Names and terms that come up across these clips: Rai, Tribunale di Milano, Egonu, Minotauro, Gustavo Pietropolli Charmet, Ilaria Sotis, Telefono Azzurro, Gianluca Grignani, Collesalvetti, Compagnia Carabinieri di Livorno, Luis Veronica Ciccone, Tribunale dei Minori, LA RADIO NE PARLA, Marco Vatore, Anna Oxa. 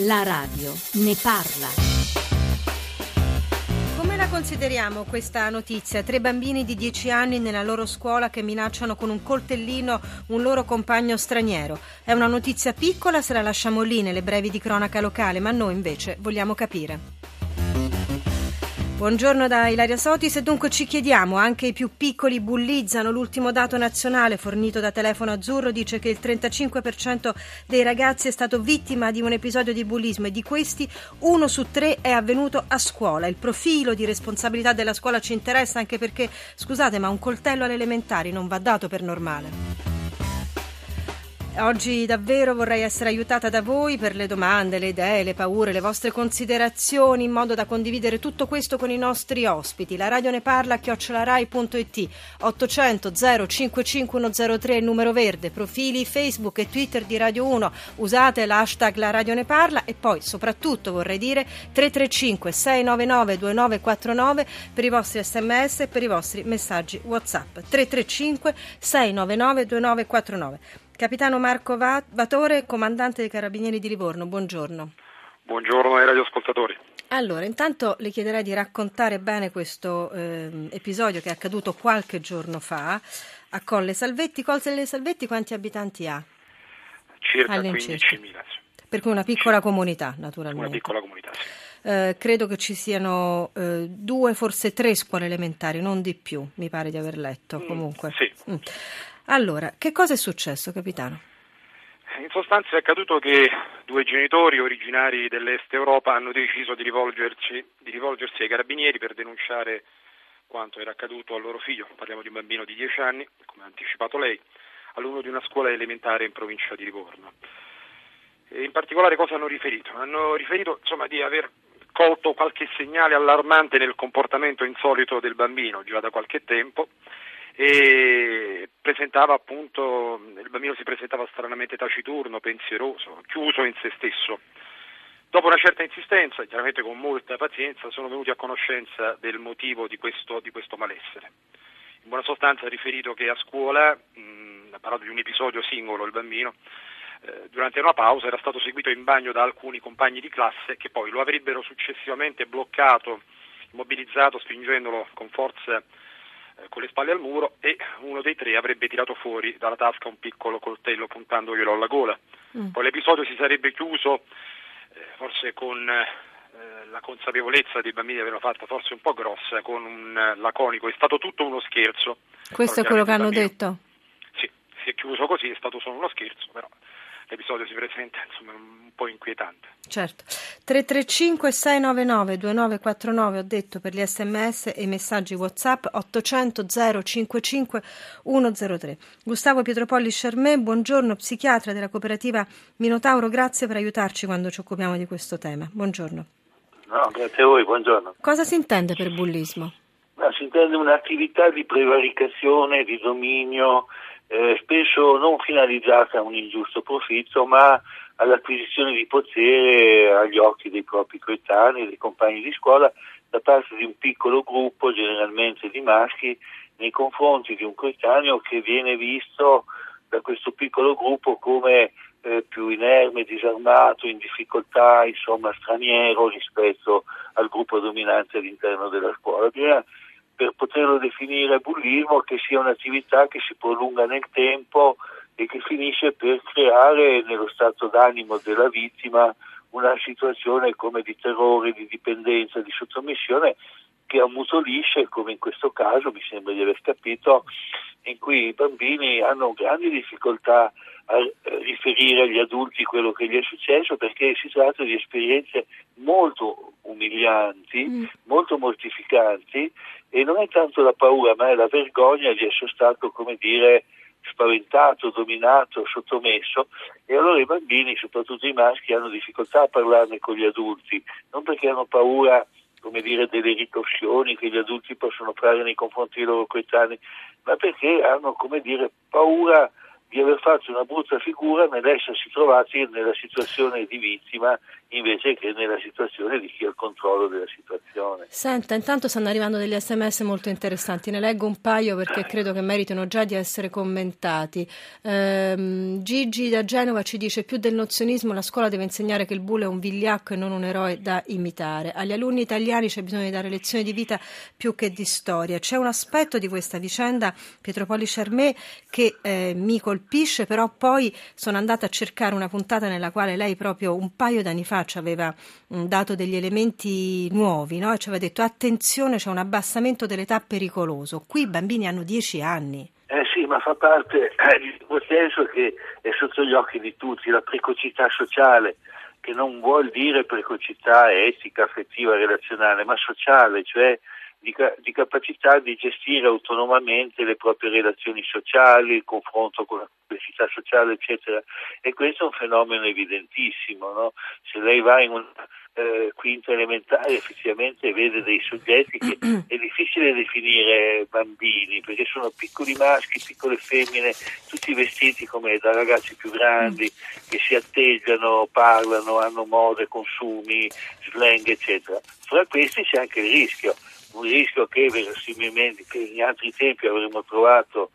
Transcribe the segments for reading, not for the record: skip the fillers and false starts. La radio ne parla. Consideriamo questa notizia: 3 bambini di 10 anni nella loro scuola che minacciano con un coltellino un loro compagno straniero. È una notizia piccola, se la lasciamo lì nelle brevi di cronaca locale, ma noi invece vogliamo capire. Buongiorno da Ilaria Sotis e dunque ci chiediamo: anche i più piccoli bullizzano? L'ultimo dato nazionale fornito da Telefono Azzurro dice che il 35% dei ragazzi è stato vittima di un episodio di bullismo e di questi 1 su 3 è avvenuto a scuola. Il profilo di responsabilità della scuola ci interessa anche perché, scusate, ma un coltello alle elementari non va dato per normale. Oggi davvero vorrei essere aiutata da voi per le domande, le idee, le paure, le vostre considerazioni, in modo da condividere tutto questo con i nostri ospiti. La radio ne parla @rai.it, 800 055103 il numero verde, profili Facebook e Twitter di Radio 1, usate l'hashtag La radio ne parla e poi soprattutto vorrei dire 335 699 2949 per i vostri SMS e per i vostri messaggi WhatsApp. 335 699 2949. Capitano Marco Vatore, comandante dei Carabinieri di Livorno, buongiorno. Buongiorno ai radioascoltatori. Allora, intanto le chiederei di raccontare bene questo episodio che è accaduto qualche giorno fa a Collesalvetti. Collesalvetti quanti abitanti ha? Circa 15.000. Per cui una piccola comunità, naturalmente. Una piccola comunità, sì. Credo che ci siano 2, forse 3 scuole elementari, non di più, mi pare di aver letto comunque. Sì. Allora, che cosa è successo, capitano? In sostanza è accaduto che 2 genitori originari dell'Est Europa hanno deciso di rivolgersi ai carabinieri per denunciare quanto era accaduto al loro figlio, parliamo di un bambino di 10 anni, come ha anticipato lei, alunno di una scuola elementare in provincia di Livorno. E in particolare cosa hanno riferito? Hanno riferito, insomma, di aver colto qualche segnale allarmante nel comportamento insolito del bambino già da qualche tempo, e presentava appunto, il bambino si presentava stranamente taciturno, pensieroso, chiuso in se stesso. Dopo una certa insistenza, chiaramente con molta pazienza, sono venuti a conoscenza del motivo di questo malessere. In buona sostanza ha riferito che a scuola, ha parlato di un episodio singolo il bambino, durante una pausa era stato seguito in bagno da alcuni compagni di classe che poi lo avrebbero successivamente bloccato, immobilizzato, spingendolo con forza con le spalle al muro, e uno dei 3 avrebbe tirato fuori dalla tasca un piccolo coltello puntandoglielo alla gola. Poi l'episodio si sarebbe chiuso forse con la consapevolezza dei bambini di averla fatta forse un po' grossa, con un laconico: è stato tutto uno scherzo. Questo è quello che hanno detto? Sì, si è chiuso così, è stato solo uno scherzo, però l'episodio si presenta insomma un po' inquietante. Certo. 335 699 2949 ho detto per gli SMS e i messaggi WhatsApp, 800 055 103. Gustavo Pietropolli Charmet, buongiorno, psichiatra della cooperativa Minotauro, grazie per aiutarci quando ci occupiamo di questo tema. Buongiorno. No, grazie a voi, buongiorno. Cosa si intende per bullismo? No, si intende un'attività di prevaricazione, di dominio, spesso non finalizzata a un ingiusto profitto, ma all'acquisizione di potere agli occhi dei propri coetanei, dei compagni di scuola, da parte di un piccolo gruppo, generalmente di maschi, nei confronti di un coetaneo che viene visto da questo piccolo gruppo come più inerme, disarmato, in difficoltà, insomma straniero rispetto al gruppo dominante all'interno della scuola. Per poterlo definire bullismo, che sia un'attività che si prolunga nel tempo e che finisce per creare nello stato d'animo della vittima una situazione come di terrore, di dipendenza, di sottomissione, che ammutolisce, come in questo caso mi sembra di aver capito, in cui i bambini hanno grandi difficoltà a riferire agli adulti quello che gli è successo, perché si tratta di esperienze molto umilianti, molto mortificanti, e non è tanto la paura ma è la vergogna di essere stato, come dire, spaventato, dominato, sottomesso, e allora i bambini, soprattutto i maschi, hanno difficoltà a parlarne con gli adulti, non perché hanno paura, come dire, delle ritorsioni che gli adulti possono fare nei confronti dei loro coetanei, ma perché hanno, come dire, paura di aver fatto una brutta figura nell'essersi trovati nella situazione di vittima invece che nella situazione di chi ha il controllo della situazione. Senta, intanto stanno arrivando degli SMS molto interessanti, ne leggo un paio perché credo che meritino già di essere commentati. Gigi da Genova ci dice: più del nozionismo la scuola deve insegnare che il bullo è un vigliacco e non un eroe da imitare. Agli alunni italiani c'è bisogno di dare lezioni di vita più che di storia. C'è un aspetto di questa vicenda Pietropolli Charmet che mi colpisce, però poi sono andata a cercare una puntata nella quale lei proprio un paio d'anni fa ci aveva dato degli elementi nuovi, no? E ci aveva detto: attenzione, c'è un abbassamento dell'età pericoloso, qui i bambini hanno 10 anni. Sì, ma fa parte di un senso che è sotto gli occhi di tutti, la precocità sociale, che non vuol dire precocità etica, affettiva, relazionale, ma sociale, cioè di capacità di gestire autonomamente le proprie relazioni sociali, il confronto con la complessità sociale, eccetera. E questo è un fenomeno evidentissimo, no? Se lei va in una quinta elementare, effettivamente vede dei soggetti che è difficile definire bambini, perché sono piccoli maschi, piccole femmine, tutti vestiti come da ragazzi più grandi, che si atteggiano, parlano, hanno mode, consumi, slang, eccetera. Fra questi c'è anche il rischio. Un rischio che verosimilmente in altri tempi avremmo trovato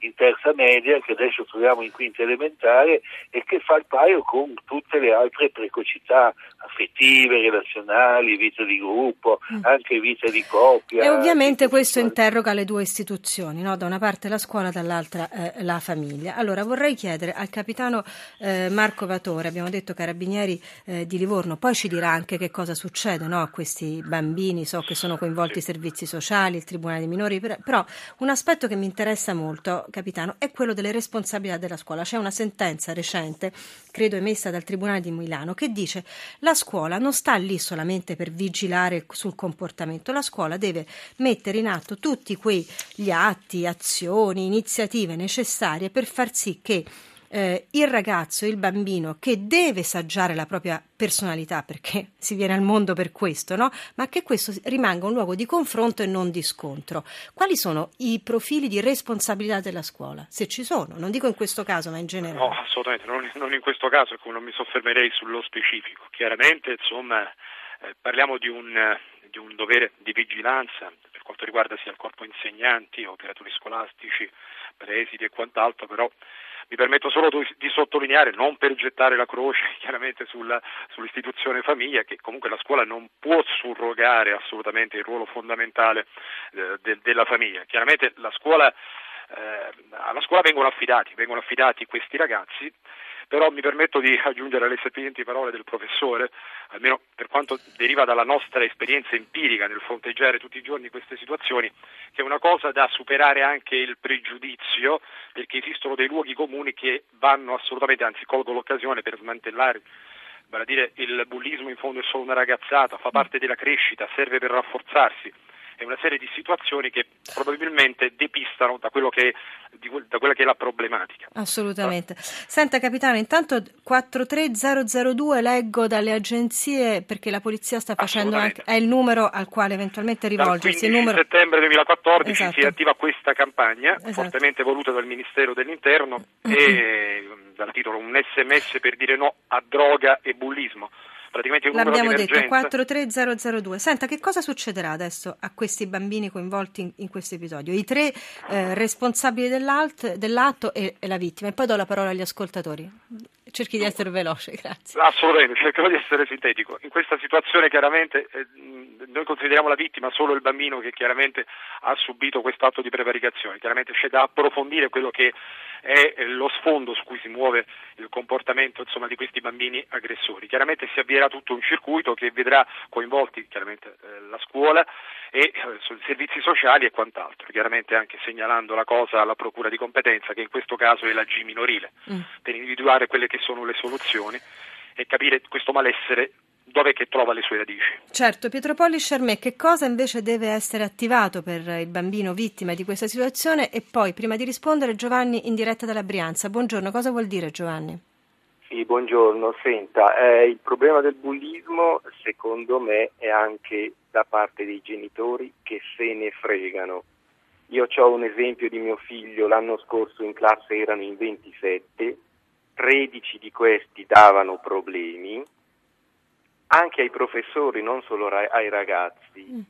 in terza media, che adesso troviamo in quinta elementare, e che fa il paio con tutte le altre precocità affettive, relazionali, vita di gruppo, anche vita di coppia. E ovviamente questo interroga le due istituzioni, no? Da una parte la scuola, dall'altra la famiglia. Allora vorrei chiedere al capitano Marco Vatore, abbiamo detto Carabinieri di Livorno, poi ci dirà anche che cosa succede, no, a questi bambini, so che sono coinvolti i servizi sociali, il Tribunale dei Minori, però un aspetto che mi interessa molto, capitano, è quello delle responsabilità della scuola. C'è una sentenza recente, credo emessa dal Tribunale di Milano, che dice: la scuola non sta lì solamente per vigilare sul comportamento, la scuola deve mettere in atto tutti quegli atti, azioni, iniziative necessarie per far sì che il ragazzo, il bambino che deve saggiare la propria personalità, perché si viene al mondo per questo, no? Ma che questo rimanga un luogo di confronto e non di scontro. Quali sono i profili di responsabilità della scuola, se ci sono? Non dico in questo caso, ma in generale. No, assolutamente, non in questo caso, non mi soffermerei sullo specifico. Chiaramente, insomma, parliamo di un dovere di vigilanza per quanto riguarda sia il corpo insegnanti, operatori scolastici, presidi e quant'altro, però mi permetto solo di sottolineare, non per gettare la croce chiaramente sull'istituzione famiglia, che comunque la scuola non può surrogare assolutamente il ruolo fondamentale della famiglia. Chiaramente la scuola, alla scuola vengono affidati questi ragazzi, però mi permetto di aggiungere alle sapienti parole del professore, almeno per quanto deriva dalla nostra esperienza empirica nel fronteggiare tutti i giorni queste situazioni, che è una cosa da superare anche il pregiudizio, perché esistono dei luoghi comuni che vanno assolutamente, anzi colgo l'occasione per smantellare, vale a dire il bullismo in fondo è solo una ragazzata, fa parte della crescita, serve per rafforzarsi. È una serie di situazioni che probabilmente depistano da quella che è la problematica. Assolutamente. Senta capitano, intanto 43002 leggo dalle agenzie, perché la polizia sta facendo anche, è il numero al quale eventualmente rivolgersi. Dal 15 settembre 2014 esatto. Si attiva questa campagna, esatto, fortemente voluta dal Ministero dell'Interno e dal titolo Un SMS per dire no a droga e bullismo. Praticamente un numero di emergenza. L'abbiamo detto, 43002. Senta, che cosa succederà adesso a questi bambini coinvolti in questo episodio? I tre responsabili dell'atto e la vittima. E poi do la parola agli ascoltatori. Cerchi di essere veloce, grazie. Assolutamente, cercherò di essere sintetico. In questa situazione chiaramente noi consideriamo la vittima solo il bambino che chiaramente ha subito questo atto di prevaricazione. Chiaramente c'è da approfondire quello che è lo sfondo su cui si muove il comportamento, insomma, di questi bambini aggressori. Chiaramente si avvierà tutto un circuito che vedrà coinvolti chiaramente la scuola e servizi sociali e quant'altro, chiaramente anche segnalando la cosa alla procura di competenza, che in questo caso è la G minorile, per individuare quelle che sono le soluzioni e capire questo malessere dove che trova le sue radici. Certo, Pietropolli Charmet, che cosa invece deve essere attivato per il bambino vittima di questa situazione? E poi, prima di rispondere, Giovanni in diretta dalla Brianza. Buongiorno, cosa vuol dire Giovanni? Sì, buongiorno, senta, il problema del bullismo secondo me è anche da parte dei genitori che se ne fregano. Io ho un esempio di mio figlio, l'anno scorso in classe erano in 27, 13 di questi davano problemi, anche ai professori, non solo ai ragazzi.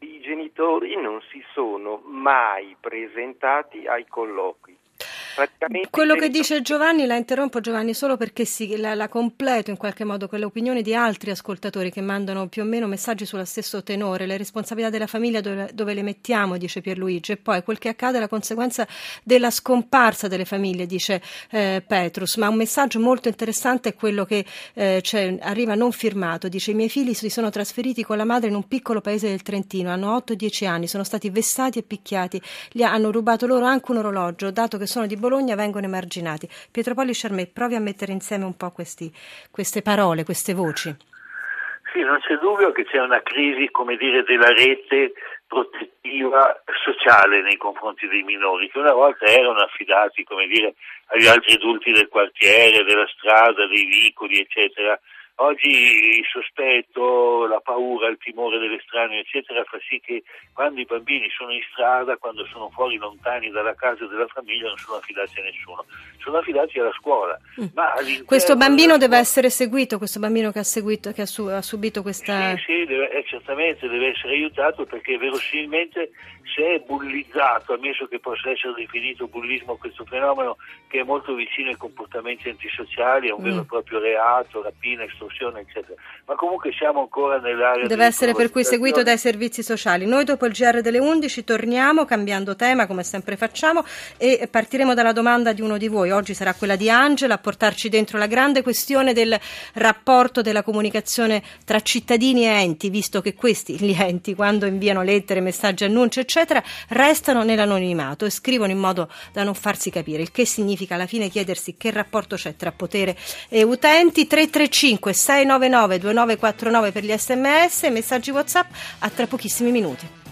I genitori non si sono mai presentati ai colloqui. Quello che dice Giovanni, la interrompo Giovanni solo perché la completo in qualche modo con l'opinione di altri ascoltatori che mandano più o meno messaggi sullo stesso tenore. Le responsabilità della famiglia dove le mettiamo, dice Pierluigi, e poi quel che accade è la conseguenza della scomparsa delle famiglie, dice Petrus. Ma un messaggio molto interessante è quello che arriva non firmato, dice: i miei figli si sono trasferiti con la madre in un piccolo paese del Trentino, hanno 8-10 anni, sono stati vessati e picchiati, gli hanno rubato loro anche un orologio, dato che sono di Bologna vengono emarginati. Pietropolli Charmet, provi a mettere insieme un po' queste parole, queste voci. Sì, non c'è dubbio che c'è una crisi, come dire, della rete protettiva sociale nei confronti dei minori, che una volta erano affidati, come dire, agli altri adulti del quartiere, della strada, dei vicoli, eccetera. Oggi il sospetto, la paura, il timore dell'estraneo, eccetera, fa sì che quando i bambini sono in strada, quando sono fuori lontani dalla casa della famiglia, non sono affidati a nessuno, sono affidati alla scuola. Ma questo bambino deve essere seguito, questo bambino che ha subito questa... Sì, certamente deve essere aiutato, perché verosimilmente se è bullizzato, ammesso che possa essere definito bullismo questo fenomeno, che è molto vicino ai comportamenti antisociali, a un vero e proprio reato, rapina, eccetera. Ma comunque siamo ancora nell'area... Deve essere per cui seguito dai servizi sociali. Noi dopo il GR delle 11 torniamo cambiando tema, come sempre facciamo, e partiremo dalla domanda di uno di voi. Oggi sarà quella di Angela, a portarci dentro la grande questione del rapporto della comunicazione tra cittadini e enti, visto che questi, gli enti, quando inviano lettere, messaggi, annunci, eccetera, restano nell'anonimato e scrivono in modo da non farsi capire, il che significa alla fine chiedersi che rapporto c'è tra potere e utenti. 335 699 2949 per gli SMS, messaggi WhatsApp. A tra pochissimi minuti.